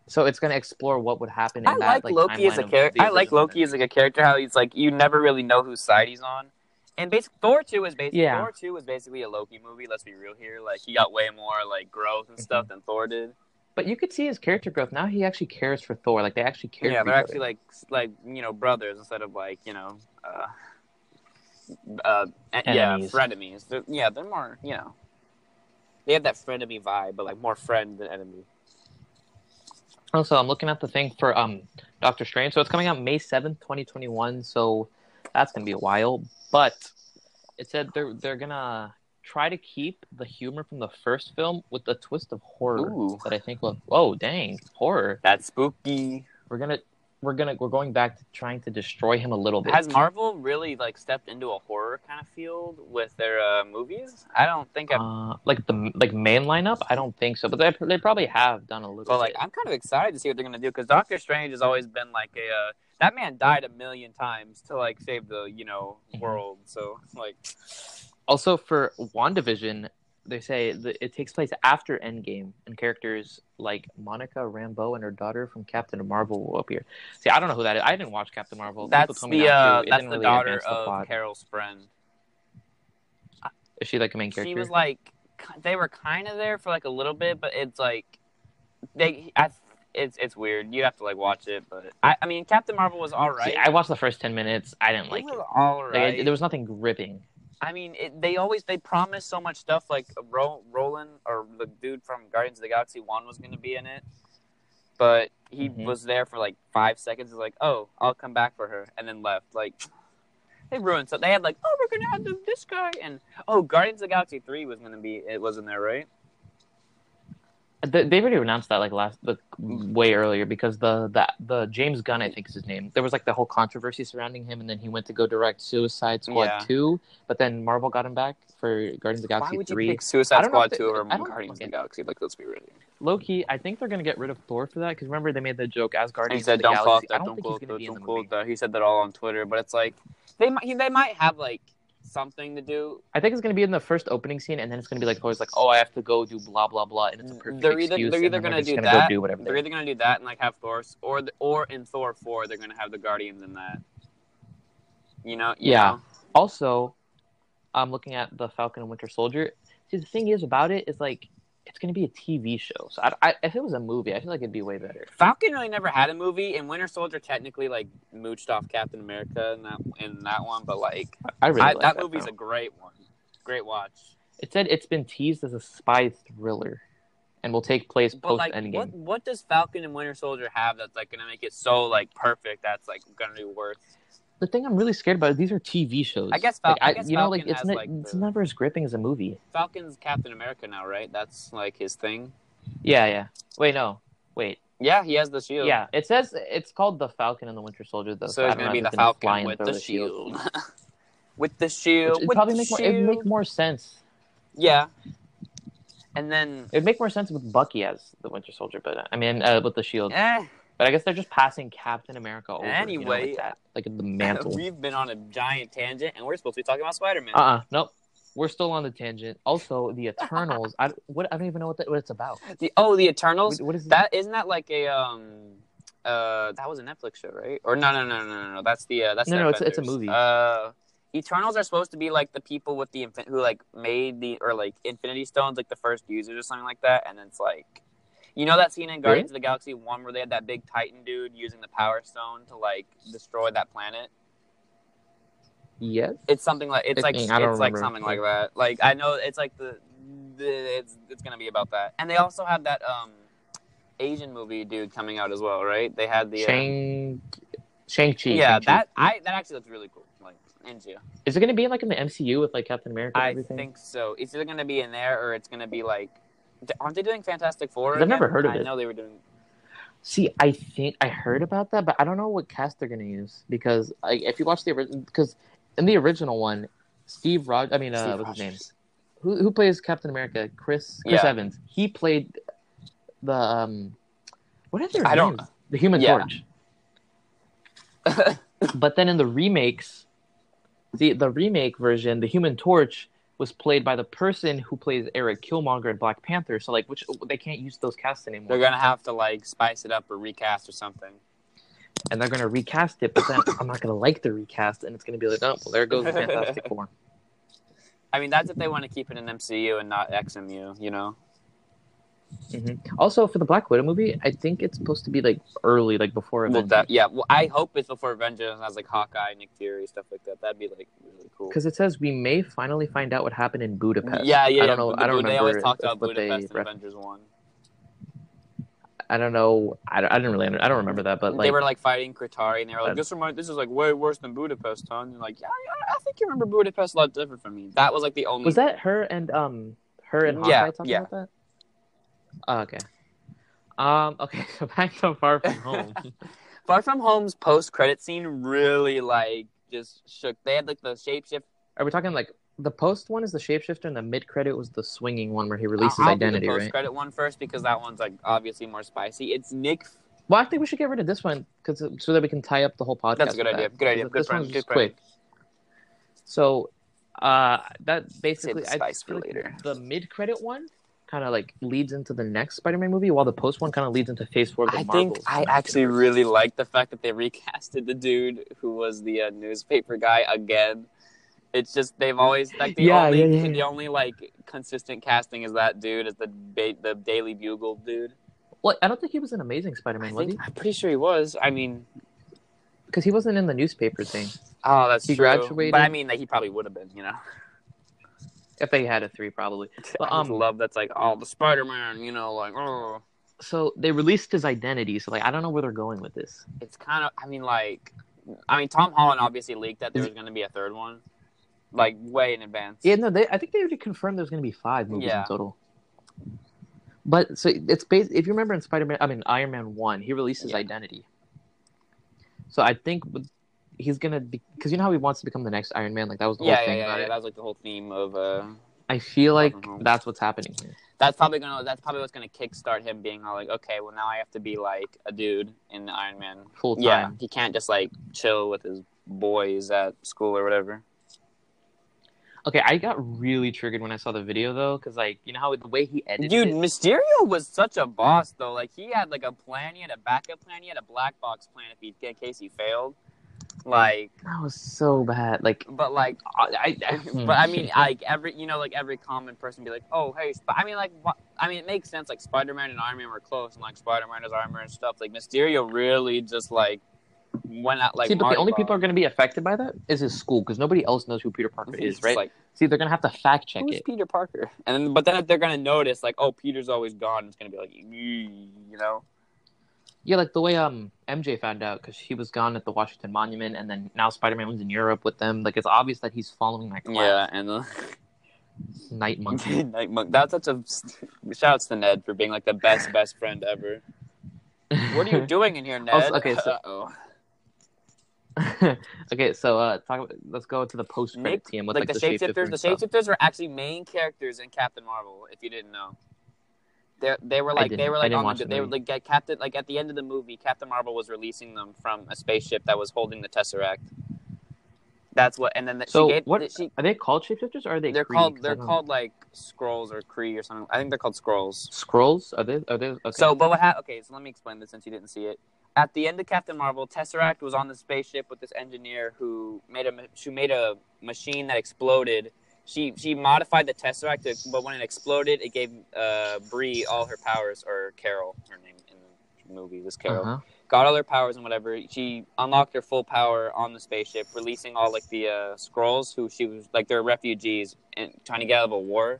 So it's going to explore what would happen in that, like, Loki as a character. I like Loki as, like, a character, how he's, like, you never really know whose side he's on. And Thor 2 is basically a Loki movie, let's be real here. Like, he got way more, like, growth and stuff than Thor did. But you could see his character growth. Now he actually cares for Thor. Like, they actually care for they're actually, like, you know, brothers instead of, like, you know, frenemies. They're more, you know. They have that frenemy vibe, but, like, more friend than enemy. Also, I'm looking at the thing for Doctor Strange. So it's coming out May 7th, 2021. So that's going to be a while. But it said they're going to try to keep the humor from the first film with a twist of horror. Ooh. That I think will. Oh, dang. Horror. That's spooky. We're going back to trying to destroy him a little bit. Has Marvel really like stepped into a horror kind of field with their movies? I don't think like main lineup. I don't think so, but they probably have done a little. Well, bit. Like I'm kind of excited to see what they're gonna do because Doctor Strange has always been like a that man died a million times to like save the world. So like, also for WandaVision. They say that it takes place after Endgame, and characters like Monica Rambeau and her daughter from Captain Marvel will appear. See, I don't know who that is. I didn't watch Captain Marvel. That's the daughter of Carol's friend. Is she like a main character? She was like, they were kind of there for like a little bit, but it's like it's weird. You have to like watch it, but I mean, Captain Marvel was all right. See, I watched the first 10 minutes. I didn't like it. All right, like, there was nothing gripping. I mean, they promised so much stuff. Like Roland or the dude from Guardians of the Galaxy 1 was going to be in it, but he was there for like 5 seconds. He's like, "Oh, I'll come back for her," and then left. Like they ruined something. They had like, "Oh, we're going to add this guy," and oh, Guardians of the Galaxy 3 was going to be. It wasn't there, right? They've already announced that like way earlier because the James Gunn, I think is his name. There was like the whole controversy surrounding him, and then he went to go direct Suicide Squad 2, but then Marvel got him back for Guardians of the Galaxy 3. Why would you pick Suicide Squad 2 over Guardians of the Galaxy? Like, let's be real. Low-key, I think they're going to get rid of Thor for that, because remember they made the joke as Guardians of the Galaxy. I don't think he's going to be in the movie. He said that all on Twitter, but it's like, they might have like something to do. I think it's going to be in the first opening scene, and then it's going to be like, always like, oh, I have to go do blah blah blah, and it's a perfect excuse. They're either going to do that, they're either going to do that and like have Thor, or in Thor 4 they're going to have the Guardians in that. You know? Also, I'm looking at the Falcon and Winter Soldier. See, the thing is about it is like, it's going to be a TV show. So I, if it was a movie, I feel like it'd be way better. Falcon really never had a movie, and Winter Soldier technically like mooched off Captain America in that one. But like, I really like that movie's a great one. Great watch. It said it's been teased as a spy thriller, and will take place post Endgame. Like, what does Falcon and Winter Soldier have that's like going to make it so like perfect? That's like going to be worth. The thing I'm really scared about is these are TV shows. I guess Falcon, it's never as gripping as a movie. Falcon's Captain America now, right? That's like his thing. Yeah. Wait. Yeah, he has the shield. Yeah, it says it's called the Falcon and the Winter Soldier. Though, so it's gonna be the Falcon with the shield. With the shield. It probably make more sense. Yeah. And then it'd make more sense with Bucky as the Winter Soldier, but I mean with the shield. But I guess they're just passing Captain America over. Anyway, like the mantle. We've been on a giant tangent, and we're supposed to be talking about Spider-Man. Nope. We're still on the tangent. Also, the Eternals. I don't even know what it's about. The Eternals. What is that? Isn't that like a that was a Netflix show, right? Or no. That's the It's a movie. Eternals are supposed to be like the people with the who like made the or like Infinity Stones, like the first users or something like that, and it's like. You know that scene in Guardians of the Galaxy 1 where they had that big Titan dude using the Power Stone to like destroy that planet? Yes. It's something like like that. Like I know it's like it's gonna be about that. And they also had that Asian movie dude coming out as well, right? They had the Shang-Chi. Yeah, that actually looks really cool. Like India. Is it gonna be like in the MCU with like Captain America? And everything? I think so. It's either gonna be in there or it's gonna be like. Aren't they doing Fantastic Four? I've never heard of it. I know they were doing. See, I think I heard about that, but I don't know what cast they're going to use because if you watch the original, because in the original one, what's his name? Who plays Captain America? Chris Evans. He played the what are their names? The Human Torch. But then in the remakes, the remake version, the Human Torch. Was played by the person who plays Eric Killmonger in Black Panther, so like, which they can't use those casts anymore. They're gonna have to like spice it up or recast or something. And they're gonna recast it, but then I'm not gonna like the recast, and it's gonna be like, oh, well, there goes the Fantastic Four. I mean, that's if they want to keep it in MCU and not XMU, you know. Mm-hmm. Also, for the Black Widow movie, I think it's supposed to be like early, like before Avengers. Well, I hope it's before Avengers. As like Hawkeye, Nick Fury, stuff like that. That'd be like really cool. Because it says we may finally find out what happened in Budapest. Yeah. I don't know. They always talked about Budapest in Avengers 1. I don't know. I don't remember that. But like, they were like fighting Qatari, and they were like, "This is like way worse than Budapest, huh?" And you're like, "Yeah, I think you remember Budapest a lot different from me." That was like the only. Was that her and Hawkeye talking about that? Oh, okay. Okay, so back to Far From Home. Far From Home's post-credit scene really, like, just shook. They had, like, the shapeshift. Are we talking, like, the post one is the shapeshifter and the mid-credit was the swinging one where he releases identity, right? I'll do the post-credit one first because that one's, like, obviously more spicy. It's Nick... Well, I think we should get rid of this one so that we can tie up the whole podcast. That's a good idea. Good idea. Good friend. Good quick. So, that basically... I feel like the mid-credit one... kind of like leads into the next Spider-Man movie, while the post one kind of leads into Phase 4 of the Marvel. I think I actually really like the fact that they recasted the dude who was the newspaper guy again. It's just they've always like the only like consistent casting is that dude is the Daily Bugle dude. Well, I don't think he was an Amazing Spider-Man, was he? I'm pretty sure he was. I mean, because he wasn't in the newspaper thing. Oh, that's true. He graduated, but I mean, like, he probably would have been, you know, if they had a 3, probably. But, I just love that's like all the Spider-Man, you know, like. Oh. So they released his identity. So like, I don't know where they're going with this. It's kind of, I mean, Tom Holland obviously leaked that there was going to be a third one. Like, way in advance. Yeah, no, I think they already confirmed there's going to be 5 movies in total. But, so, it's based... If you remember in Iron Man 1, he released his identity. So, I think he's going to be... Because you know how he wants to become the next Iron Man? Like, that was the whole thing. Yeah, that was, like, the whole theme of... I feel like that's what's happening here. That's probably what's going to kickstart him being all like, okay, well, now I have to be, like, a dude in Iron Man. Full time. Yeah, he can't just, like, chill with his boys at school or whatever. Okay, I got really triggered when I saw the video, though, because, like, you know how the way he edited it? Dude, Mysterio was such a boss, though. Like, he had, like, a plan. He had a backup plan. He had a black box plan in case he failed. Like... That was so bad. Like... But, like... But, I mean, like, every common person be like, oh, hey... it makes sense. Like, Spider-Man and Iron Man were close, and, like, Spider-Man is Iron Man and stuff. Like, Mysterio really just, like... When I, like, see, but the only people are going to be affected by that is his school, because nobody else knows who Peter Parker is, right? Like, see, they're going to have to fact check who's Peter Parker, but then if they're going to notice, like, oh, Peter's always gone, it's going to be like, you know, yeah, like the way MJ found out because she was gone at the Washington Monument, and then now Spider-Man was in Europe with them. Like, it's obvious that he's following that class. Yeah, and the Night Monkey, That's such a shouts to Ned for being like the best friend ever. What are you doing in here, Ned? Also, okay, so. Uh-oh. Okay, so let's go to the post-credit team. With, like the shapeshifters. The shapeshifters were actually main characters in Captain Marvel. If you didn't know, at the end of the movie, Captain Marvel was releasing them from a spaceship that was holding the Tesseract. That's what, and then are they called shapeshifters? Or are they? They're Kree, called. They're called like Skrulls or Kree or something. I think they're called Skrulls. Skrulls? Are they? Okay. So, but what? Okay, so let me explain this since you didn't see it. At the end of Captain Marvel, Tesseract was on the spaceship with this engineer who made a machine that exploded. She modified the Tesseract, but when it exploded, it gave Brie all her powers, or Carol, her name in the movie was Carol. Uh-huh. Got all her powers and whatever. She unlocked her full power on the spaceship, releasing all like the Skrulls, who she was like they're refugees and trying to get out of a war,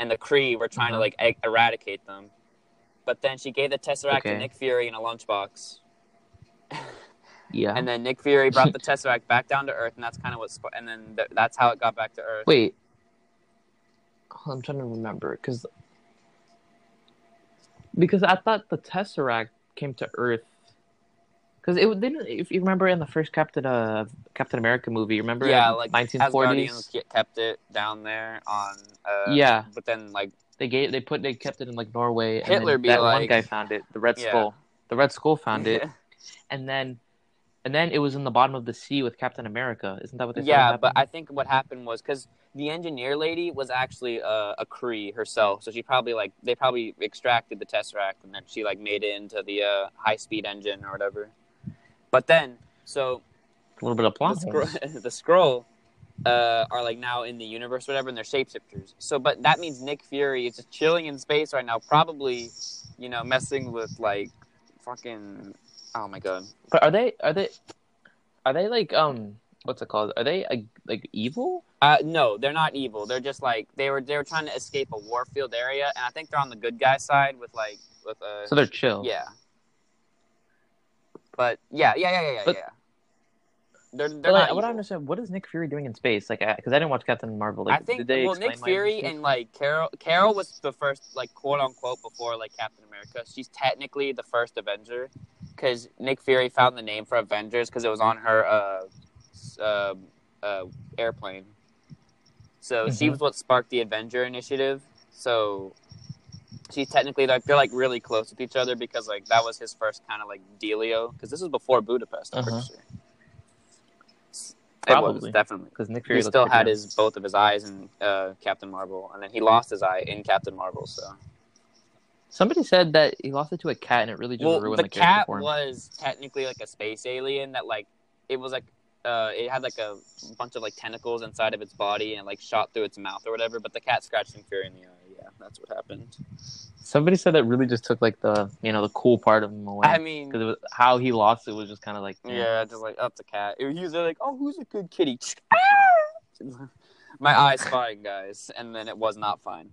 and the Kree were trying to like eradicate them. But then she gave the Tesseract to Nick Fury in a lunchbox. Yeah. And then Nick Fury brought the Tesseract back down to Earth, and that's kind of what. And then that's how it got back to Earth. Wait, I'm trying to remember because I thought the Tesseract came to Earth because it didn't. If you remember in the first Captain America movie, remember? Yeah, like 1940s, kept it down there on. Yeah. But then like. They kept it in like Norway. And Hitler be that like, one guy found it. The Red Skull. The Red Skull found it, and then it was in the bottom of the sea with Captain America. Isn't that what they? Yeah, but I think what happened was because the engineer lady was actually a Kree herself, so she probably like they probably extracted the Tesseract and then she like made it into the high speed engine or whatever. But then so a little bit of plot. The Skrull. Are like now in the universe, or whatever, and they're shapeshifters. So, but that means Nick Fury is just chilling in space right now, probably, you know, messing with like fucking. Oh my god! But are they like what's it called? Are they like evil? No, they're not evil. They're just like they were trying to escape a warfield area, and I think they're on the good guy side with So they're chill. Yeah. But yeah. They're like, I don't understand. What is Nick Fury doing in space? Like, because I didn't watch Captain Marvel. Like, I think Nick Fury and like Carol was the first, like quote unquote, before like Captain America. She's technically the first Avenger, because Nick Fury found the name for Avengers because it was on her airplane. So she was what sparked the Avenger Initiative. So she's technically like they're like really close with each other because like that was his first kind of like dealio. Because this was before Budapest, I'm pretty sure. Probably. It was, definitely. Because Nick Fury still had both of his eyes in Captain Marvel, and then he lost his eye in Captain Marvel, so... Somebody said that he lost it to a cat, and it really just ruined the character for him. The cat was technically, like, a space alien that, like... It was, like... it had like a bunch of like tentacles inside of its body and like shot through its mouth or whatever, but the cat scratched him fair in the eye. Yeah, that's what happened. Somebody said that really just took like the, you know, the cool part of him away. I mean, because how he lost it was just kind of like, yeah, just like up the cat. He was like, oh, who's a good kitty? My eye's fine, guys, and then it was not fine.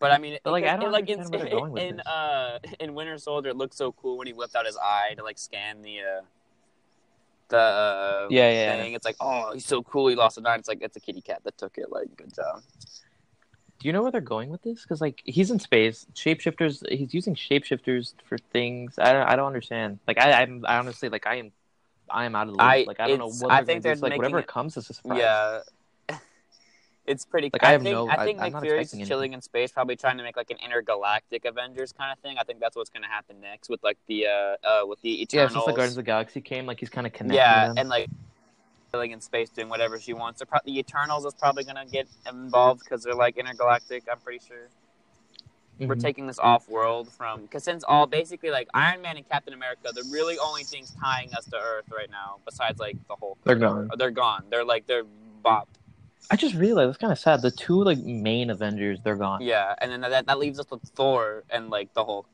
But I mean, but, like, in Winter Soldier, it looked so cool when he whipped out his eye to like scan the thing. It's like, oh, he's so cool. He lost an eye. It's like, it's a kitty cat that took it. Like, good job. Do you know where they're going with this? Because, like, he's in space. Shapeshifters. He's using shapeshifters for things. I don't understand. Like, I honestly, like, I am out of the loop. Like, I don't know what I think they're just, like, whatever comes as a surprise. Yeah, it's pretty. Like, I think Nick Fury's chilling in space, probably trying to make like an intergalactic Avengers kind of thing. I think that's what's going to happen next with like the with the Eternals. Yeah, since the Guardians of the Galaxy came, like he's kind of connected. Yeah, and like. Chilling in space, doing whatever she wants. The Eternals is probably gonna get involved because they're like intergalactic. I'm pretty sure we're taking this off world from because since all basically like Iron Man and Captain America, the really only things tying us to Earth right now, besides like the Hulk, they're gone. They're bopped. I just realized it's kind of sad. The two like main Avengers, they're gone. Yeah, and then that leaves us with Thor and like the Hulk.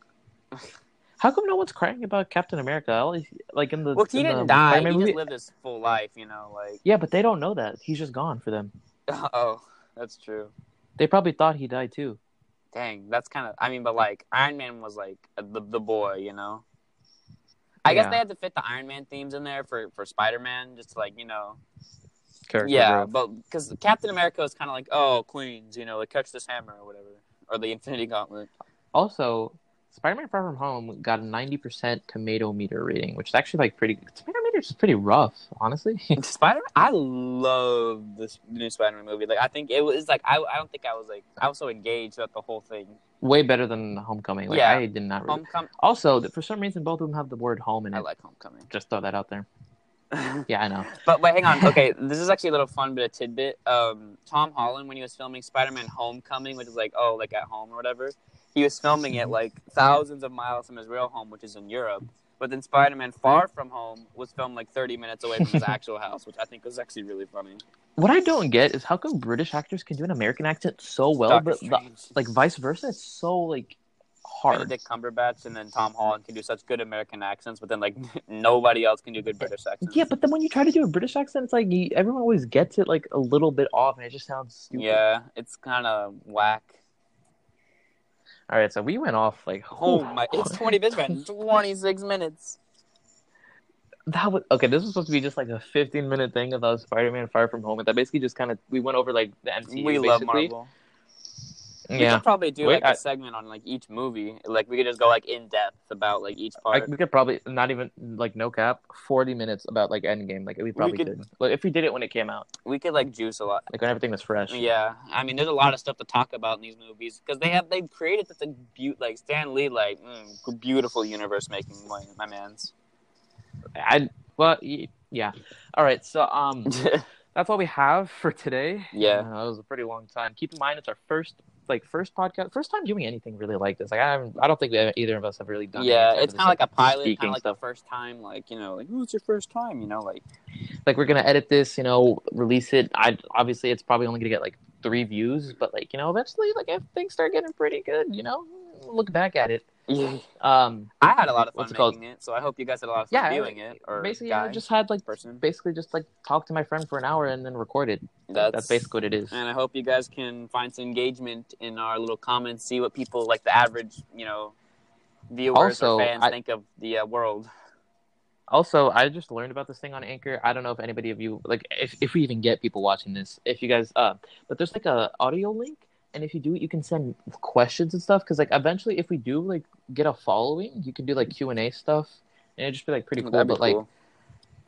How come no one's crying about Captain America? Like in the he didn't die. He just lived his full life, you know. Like yeah, but they don't know that he's just gone for them. Oh, that's true. They probably thought he died too. Dang, that's kind of. I mean, but like Iron Man was like the boy, you know. I guess they had to fit the Iron Man themes in there for Spider-Man, just to, like you know. Character growth. But because Captain America is kind of like oh Queens, you know, like catch this hammer or whatever, or the Infinity Gauntlet. Also. Spider-Man: Far From Home got a 90% tomato meter rating, which is actually like pretty. Tomato meter is pretty rough, honestly. Spider-Man, I love this new Spider-Man movie. Like, I think it was like I don't think I was like I was so engaged throughout the whole thing. Way better than Homecoming. Like, yeah, I did not. Really... Homecoming. Also, for some reason, both of them have the word "home" in it. I like Homecoming. Just throw that out there. Yeah, I know. But wait, hang on. Okay, this is actually a little fun bit of tidbit. Tom Holland, when he was filming Spider-Man: Homecoming, which is like oh, like at home or whatever. He was filming it, like, thousands of miles from his real home, which is in Europe. But then Spider-Man Far From Home was filmed, like, 30 minutes away from his actual house, which I think was actually really funny. What I don't get is how come British actors can do an American accent so well, but vice versa, it's so, like, hard. Benedict Cumberbatch and then Tom Holland can do such good American accents, but then, like, nobody else can do good British accents. Yeah, but then when you try to do a British accent, it's like, everyone always gets it, like, a little bit off, and it just sounds stupid. Yeah, it's kind of whack. All right, so we went off like it's 26 minutes. That was okay. This was supposed to be just like a 15-minute thing about Spider-Man: Far From Home, but that basically just kind of we went over like the MCU. We love Marvel. Yeah, we could probably do a segment on like each movie. Like we could just go like in depth about like each part. Like, we could probably not even like no cap 40 minutes about like Endgame. Like we could. Like, if we did it when it came out, we could like juice a lot. Like when everything was fresh. Yeah, I mean, there's a lot of stuff to talk about in these movies because they've created such a like Stan Lee like beautiful universe making my man's. Yeah. All right, so that's all we have for today. Yeah, that was a pretty long time. Keep in mind, it's our first podcast, first time doing anything really like this. Like I don't think either of us have really done. Yeah, it's kind of like a pilot, kind of like the first time. Like you know, like oh, it's your first time. You know, like we're gonna edit this. You know, release it. Obviously it's probably only gonna get like 3 views, but like you know, eventually like if things start getting pretty good, you know, look back at it. Yeah. I had a lot of fun making it, so I hope you guys had a lot of fun viewing it. Or basically, I just had like talk to my friend for an hour and then record it. That's basically what it is. And I hope you guys can find some engagement in our little comments. See what people like the average, you know, viewers or fans think of the world. Also, I just learned about this thing on Anchor. I don't know if anybody of you like if we even get people watching this. If you guys, but there's like a audio link. And if you do it, you can send questions and stuff. Because, like, eventually, if we do, like, get a following, you can do, like, Q&A stuff. And it'd just be, like, pretty cool. But, cool. Like,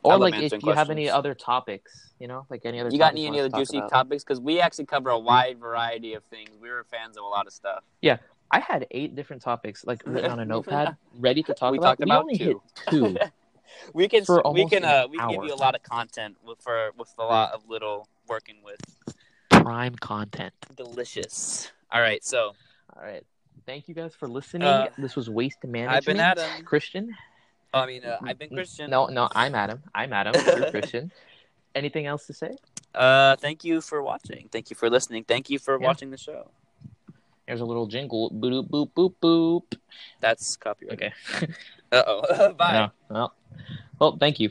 or, like, if you have any other topics, you know? Like, any other topics. You got any other juicy topics? Because we actually cover a wide variety of things. We were fans of a lot of stuff. Yeah. I had 8 different topics, like, written on a notepad, ready to talk about. We only hit 2. we can give you a lot of content with a lot of little working with. Prime content. Delicious. All right. Thank you guys for listening. This was Waste Management. I've been Adam. Christian. I mean, I've been Christian. No, I'm Adam. You're Christian. Anything else to say? Thank you for watching. Thank you for listening. Thank you for watching the show. There's a little jingle. Boop, boop, boop, boop. That's copyright. Okay. Uh-oh. Bye. No. Well, thank you.